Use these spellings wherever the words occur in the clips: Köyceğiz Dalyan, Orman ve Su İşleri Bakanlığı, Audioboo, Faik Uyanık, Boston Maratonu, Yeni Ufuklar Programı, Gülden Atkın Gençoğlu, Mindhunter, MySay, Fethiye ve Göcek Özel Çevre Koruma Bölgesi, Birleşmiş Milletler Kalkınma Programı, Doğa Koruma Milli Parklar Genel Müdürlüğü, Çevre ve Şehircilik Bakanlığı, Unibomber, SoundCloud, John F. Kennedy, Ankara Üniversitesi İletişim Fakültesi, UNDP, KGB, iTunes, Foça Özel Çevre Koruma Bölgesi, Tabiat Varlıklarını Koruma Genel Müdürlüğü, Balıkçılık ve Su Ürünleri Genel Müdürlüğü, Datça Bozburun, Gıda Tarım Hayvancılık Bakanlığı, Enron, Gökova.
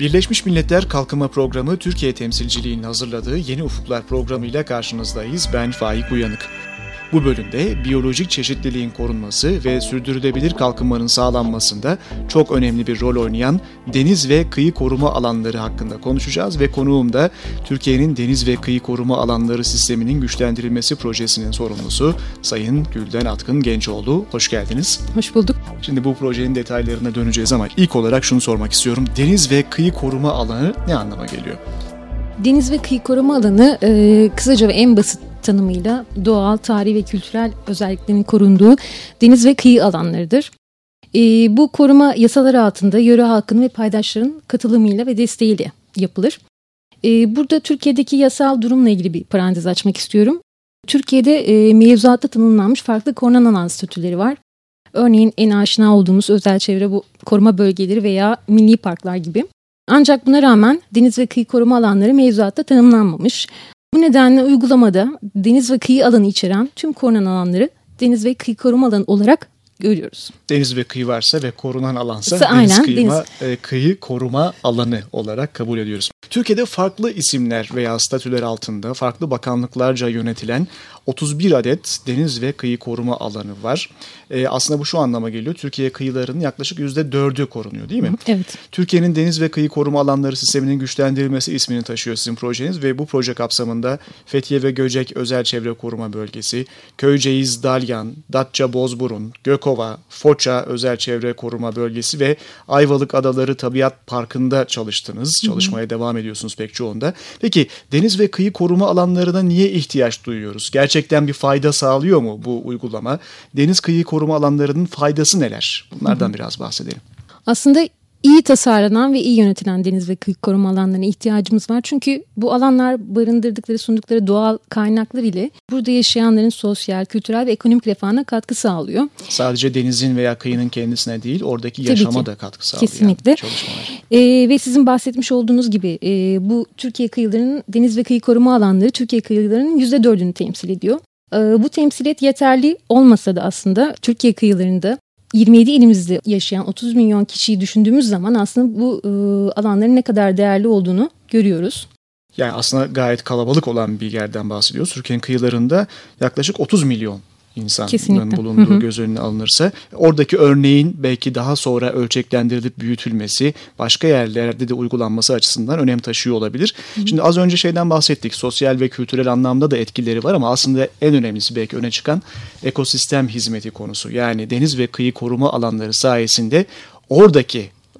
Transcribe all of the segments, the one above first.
Birleşmiş Milletler Kalkınma Programı Türkiye temsilciliğinin hazırladığı Yeni Ufuklar Programı ile karşınızdayız. Ben Faik Uyanık. Bu bölümde biyolojik çeşitliliğin korunması ve sürdürülebilir kalkınmanın sağlanmasında çok önemli bir rol oynayan deniz ve kıyı koruma alanları hakkında konuşacağız ve konuğum da Türkiye'nin deniz ve kıyı koruma alanları sisteminin güçlendirilmesi projesinin sorumlusu Sayın Gülden Atkın Gençoğlu. Hoş geldiniz. Hoş bulduk. Şimdi bu projenin detaylarına döneceğiz ama ilk olarak şunu sormak istiyorum. Deniz ve kıyı koruma alanı ne anlama geliyor? Deniz ve kıyı koruma alanı kısaca ve en basit tanımıyla doğal, tarihi ve kültürel özelliklerinin korunduğu deniz ve kıyı alanlarıdır. Bu koruma yasaları altında yöre halkının ve paydaşların katılımıyla ve desteğiyle yapılır. Burada Türkiye'deki yasal durumla ilgili bir parantez açmak istiyorum. Türkiye'de mevzuatta tanımlanmış farklı korunan alan statüleri var. Örneğin en aşina olduğumuz özel çevre koruma bölgeleri veya milli parklar gibi. Ancak buna rağmen deniz ve kıyı koruma alanları mevzuatta tanımlanmamış. Bu nedenle uygulamada deniz ve kıyı alanı içeren tüm korunan alanları deniz ve kıyı koruma alanı olarak görüyoruz. Deniz ve kıyı varsa ve korunan alansa kıyı koruma alanı olarak kabul ediyoruz. Türkiye'de farklı isimler veya statüler altında farklı bakanlıklarca yönetilen 31 adet deniz ve kıyı koruma alanı var. Aslında bu şu anlama geliyor. Türkiye kıyılarının yaklaşık %4'ü korunuyor değil mi? Evet. Türkiye'nin deniz ve kıyı koruma alanları sisteminin güçlendirilmesi ismini taşıyor sizin projeniz ve bu proje kapsamında Fethiye ve Göcek Özel Çevre Koruma Bölgesi, Köyceğiz Dalyan, Datça Bozburun, Gökova, Foça Özel Çevre Koruma Bölgesi ve Ayvalık Adaları Tabiat Parkı'nda çalıştınız. Çalışmaya devam ediyorsunuz pek çoğunda. Peki deniz ve kıyı koruma alanlarına niye ihtiyaç duyuyoruz? Gerçekten bir fayda sağlıyor mu bu uygulama? Deniz kıyı koruma alanlarının faydası neler? Bunlardan biraz bahsedelim. Aslında iyi tasarlanan ve iyi yönetilen deniz ve kıyı koruma alanlarına ihtiyacımız var. Çünkü bu alanlar barındırdıkları, sundukları doğal kaynaklar ile burada yaşayanların sosyal, kültürel ve ekonomik refahına katkı sağlıyor. Sadece denizin veya kıyının kendisine değil, oradaki yaşama da katkı sağlıyor. Kesinlikle. Yani çalışmalar. Ve sizin bahsetmiş olduğunuz gibi bu Türkiye kıyılarının deniz ve kıyı koruma alanları Türkiye kıyılarının %4'ünü temsil ediyor. Bu temsiliyet yeterli olmasa da aslında Türkiye kıyılarında 27 ilimizde yaşayan 30 milyon kişiyi düşündüğümüz zaman aslında bu alanların ne kadar değerli olduğunu görüyoruz. Yani aslında gayet kalabalık olan bir yerden bahsediyoruz. Türkiye'nin kıyılarında yaklaşık 30 milyon insanın bulunduğu göz önüne alınırsa oradaki örneğin belki daha sonra ölçeklendirilip büyütülmesi başka yerlerde de uygulanması açısından önem taşıyor olabilir. Şimdi az önce şeyden bahsettik, sosyal ve kültürel anlamda da etkileri var ama aslında en önemlisi belki öne çıkan ekosistem hizmeti konusu. Yani deniz ve kıyı koruma alanları sayesinde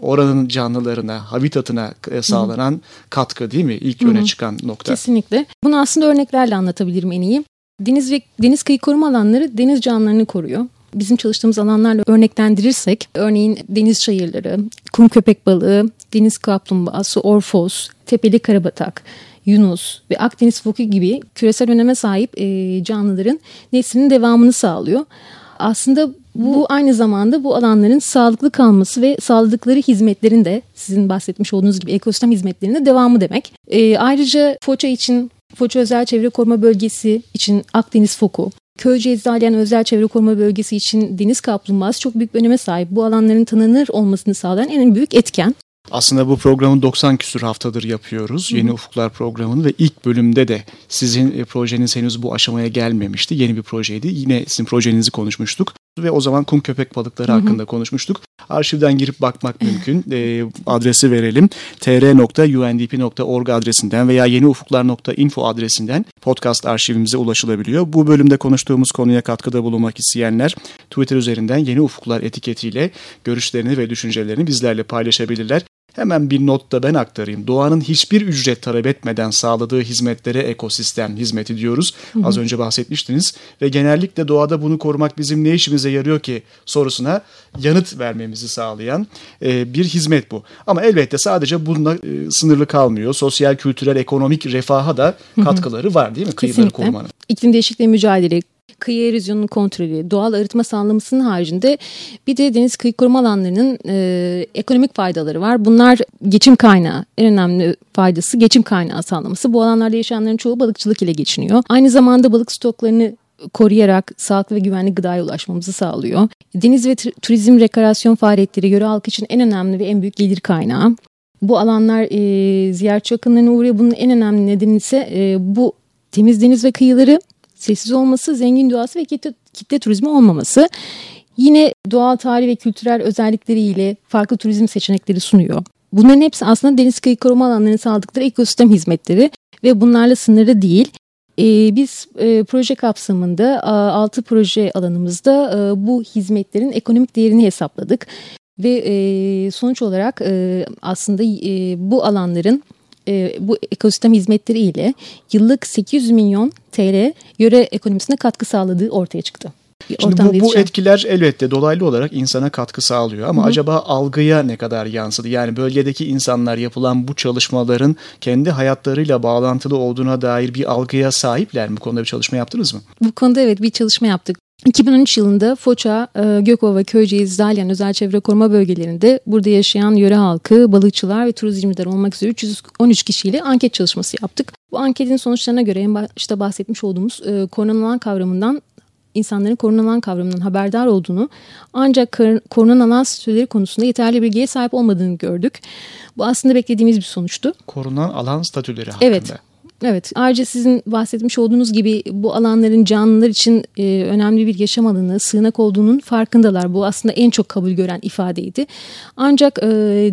oranın canlılarına, habitatına sağlanan katkı değil mi? İlk öne çıkan nokta. Kesinlikle. Bunu aslında örneklerle anlatabilirim en iyi. Deniz kıyı koruma alanları deniz canlılarını koruyor. Bizim çalıştığımız alanlarla örneklendirirsek, örneğin deniz çayırları, kum köpek balığı, deniz kaplumbağası, orfos, tepeli karabatak, yunus ve Akdeniz foku gibi küresel öneme sahip canlıların neslinin devamını sağlıyor. Aslında bu aynı zamanda bu alanların sağlıklı kalması ve sağladıkları hizmetlerin de sizin bahsetmiş olduğunuz gibi ekosistem hizmetlerinin de devamı demek. Ayrıca Foça Özel Çevre Koruma Bölgesi için Akdeniz foku, Köyceğiz Dalyan Özel Çevre Koruma Bölgesi için deniz kaplumbağası çok büyük bir öneme sahip. Bu alanların tanınır olmasını sağlayan en büyük etken. Aslında bu programı 90 küsur haftadır yapıyoruz. Yeni Ufuklar Programı'nı ve ilk bölümde de sizin projeniz henüz bu aşamaya gelmemişti. Yeni bir projeydi. Yine sizin projenizi konuşmuştuk. Ve o zaman kum köpek balıkları hakkında konuşmuştuk. Arşivden girip bakmak mümkün. Adresi verelim. tr.undp.org adresinden veya yeniufuklar.info adresinden podcast arşivimize ulaşılabiliyor. Bu bölümde konuştuğumuz konuya katkıda bulunmak isteyenler Twitter üzerinden Yeni Ufuklar etiketiyle görüşlerini ve düşüncelerini bizlerle paylaşabilirler. Hemen bir not da ben aktarayım. Doğanın hiçbir ücret talep etmeden sağladığı hizmetlere ekosistem hizmeti diyoruz. Az önce bahsetmiştiniz. Ve genellikle doğada bunu korumak bizim ne işimize yarıyor ki sorusuna yanıt vermemizi sağlayan bir hizmet bu. Ama elbette sadece bununla sınırlı kalmıyor. Sosyal, kültürel, ekonomik refaha da katkıları var değil mi? Kıyıları korumanın. İklim değişikliği mücadele, kıyı erozyonunun kontrolü, doğal arıtma sağlamasının haricinde bir de deniz kıyı koruma alanlarının ekonomik faydaları var. Bunlar geçim kaynağı. En önemli faydası geçim kaynağı sağlaması. Bu alanlarda yaşayanların çoğu balıkçılık ile geçiniyor. Aynı zamanda balık stoklarını koruyarak sağlıklı ve güvenli gıdaya ulaşmamızı sağlıyor. Deniz ve turizm, rekreasyon faaliyetleri yöre halkı için en önemli ve en büyük gelir kaynağı. Bu alanlar ziyaretçi akınlarına uğruyor. Bunun en önemli nedeni ise bu temiz deniz ve kıyıları sessiz olması, zengin doğası ve kitle turizmi olmaması. Yine doğal, tarihi ve kültürel özellikleriyle farklı turizm seçenekleri sunuyor. Bunların hepsi aslında deniz kıyı koruma alanlarının sağladıkları ekosistem hizmetleri ve bunlarla sınırlı değil. Biz proje kapsamında 6 proje alanımızda bu hizmetlerin ekonomik değerini hesapladık. Ve sonuç olarak aslında bu alanların bu ekosistem hizmetleri ile yıllık 800 milyon TL yöre ekonomisine katkı sağladığı ortaya çıktı. Şimdi bu etkiler elbette dolaylı olarak insana katkı sağlıyor ama acaba algıya ne kadar yansıdı? Yani bölgedeki insanlar yapılan bu çalışmaların kendi hayatlarıyla bağlantılı olduğuna dair bir algıya sahipler mi? Bu konuda bir çalışma yaptınız mı? Bu konuda evet bir çalışma yaptık. 2013 yılında Foça, Gökova, Köyceğiz, Dalyan Özel Çevre Koruma Bölgelerinde burada yaşayan yöre halkı, balıkçılar ve turizmciler olmak üzere 313 kişiyle anket çalışması yaptık. Bu anketin sonuçlarına göre en başta bahsetmiş olduğumuz insanların korunan alan kavramından haberdar olduğunu ancak korunan alan statüleri konusunda yeterli bilgiye sahip olmadığını gördük. Bu aslında beklediğimiz bir sonuçtu. Korunan alan statüleri hakkında. Evet. Ayrıca sizin bahsetmiş olduğunuz gibi bu alanların canlılar için önemli bir yaşam alanı, sığınak olduğunun farkındalar. Bu aslında en çok kabul gören ifadeydi. Ancak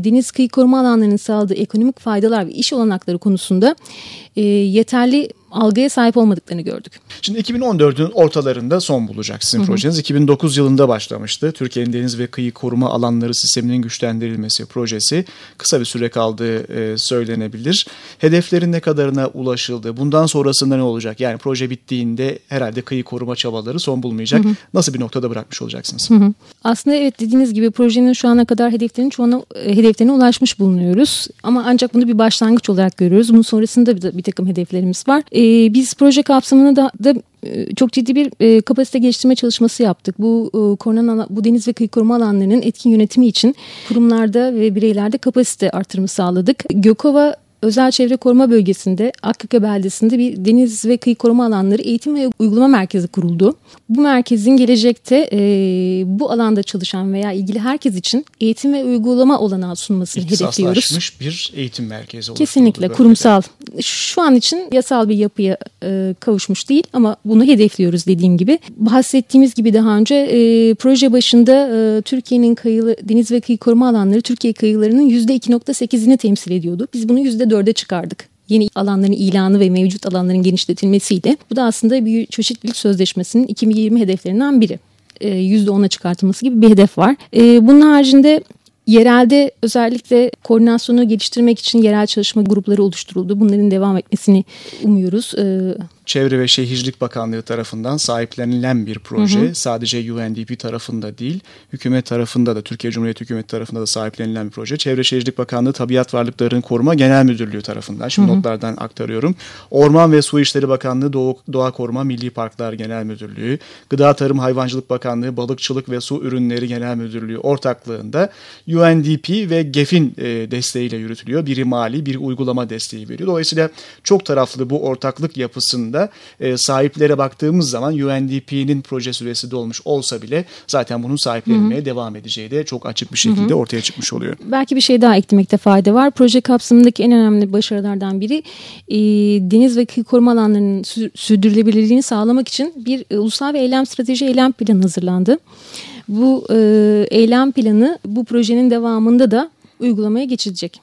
deniz kıyı koruma alanlarının sağladığı ekonomik faydalar ve iş olanakları konusunda yeterli algıya sahip olmadıklarını gördük. Şimdi 2014'ün ortalarında son bulacak sizin projeniz. 2009 yılında başlamıştı. Türkiye'nin deniz ve kıyı koruma alanları sisteminin güçlendirilmesi projesi kısa bir süre kaldığı söylenebilir. Hedeflerin ne kadarına ulaşıldı? Bundan sonrasında ne olacak? Yani proje bittiğinde herhalde kıyı koruma çabaları son bulmayacak. Nasıl bir noktada bırakmış olacaksınız? Aslında evet dediğiniz gibi projenin şu ana kadar hedeflerine ulaşmış bulunuyoruz. Ama ancak bunu bir başlangıç olarak görüyoruz. Bunun sonrasında bir takım hedeflerimiz var. Biz proje kapsamında da çok ciddi bir kapasite geliştirme çalışması yaptık. Bu deniz ve kıyı koruma alanlarının etkin yönetimi için kurumlarda ve bireylerde kapasite artırımı sağladık. Gökova Özel Çevre Koruma Bölgesi'nde Akkaya Beldesi'nde bir deniz ve kıyı koruma alanları eğitim ve uygulama merkezi kuruldu. Bu merkezin gelecekte bu alanda çalışan veya ilgili herkes için eğitim ve uygulama olanağı sunmasını hedefliyoruz. İhtisaslaşmış bir eğitim merkezi oluşturuldu. Kesinlikle kurumsal. Şu an için yasal bir yapıya kavuşmuş değil ama bunu hedefliyoruz dediğim gibi. Bahsettiğimiz gibi daha önce proje başında Türkiye'nin deniz ve kıyı koruma alanları Türkiye kıyılarının %2.8'ini temsil ediyordu. Biz bunu %4'e çıkardık. Yeni alanların ilanı ve mevcut alanların genişletilmesiyle. Bu da aslında bir çeşitlilik sözleşmesinin 2020 hedeflerinden biri. %10'a çıkartılması gibi bir hedef var. Bunun haricinde yerelde özellikle koordinasyonu geliştirmek için yerel çalışma grupları oluşturuldu. Bunların devam etmesini umuyoruz. Çevre ve Şehircilik Bakanlığı tarafından sahiplenilen bir proje. Sadece UNDP tarafında değil, hükümet tarafında da, Türkiye Cumhuriyeti Hükümeti tarafında da sahiplenilen bir proje. Çevre Şehircilik Bakanlığı Tabiat Varlıklarını Koruma Genel Müdürlüğü tarafından, şimdi notlardan aktarıyorum. Orman ve Su İşleri Bakanlığı, Doğa Koruma Milli Parklar Genel Müdürlüğü, Gıda Tarım Hayvancılık Bakanlığı, Balıkçılık ve Su Ürünleri Genel Müdürlüğü ortaklığında UNDP ve GEF'in desteğiyle yürütülüyor. Biri mali, biri uygulama desteği veriyor. Dolayısıyla çok taraflı bu ortaklık yapısında sahiplere baktığımız zaman UNDP'nin proje süresi dolmuş olsa bile zaten bunun sahiplenmeye devam edeceği de çok açık bir şekilde ortaya çıkmış oluyor. Belki bir şey daha eklemekte fayda var. Proje kapsamındaki en önemli başarılardan biri deniz ve kıyı koruma alanlarının sürdürülebilirliğini sağlamak için bir ulusal ve eylem planı hazırlandı. Bu eylem planı bu projenin devamında da uygulamaya geçilecek.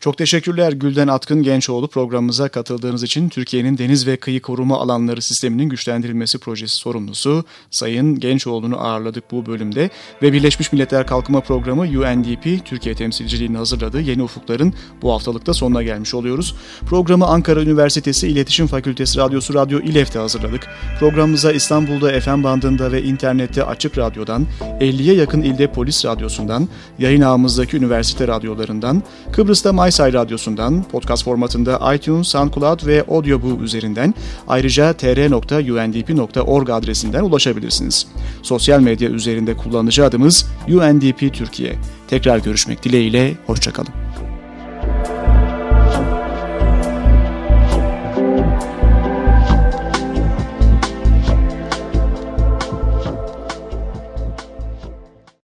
Çok teşekkürler Gülden Atkın Gençoğlu, programımıza katıldığınız için. Türkiye'nin deniz ve kıyı koruma alanları sisteminin güçlendirilmesi projesi sorumlusu Sayın Gençoğlu'nu ağırladık bu bölümde ve Birleşmiş Milletler Kalkınma Programı UNDP Türkiye temsilciliğinin hazırladığı Yeni Ufukların bu haftalıkta sonuna gelmiş oluyoruz. Programı Ankara Üniversitesi İletişim Fakültesi Radyosu Radyo İLEF'te hazırladık. Programımıza İstanbul'da FM bandında ve internette Açık Radyo'dan, 50'ye yakın ilde Polis Radyosu'ndan, yayın ağımızdaki üniversite radyolarından, Kıbrıs'ta MySay Radyosu'ndan, podcast formatında iTunes, SoundCloud ve Audioboo üzerinden, ayrıca tr.undp.org adresinden ulaşabilirsiniz. Sosyal medya üzerinde kullanıcı adımız UNDP Türkiye. Tekrar görüşmek dileğiyle, hoşçakalın.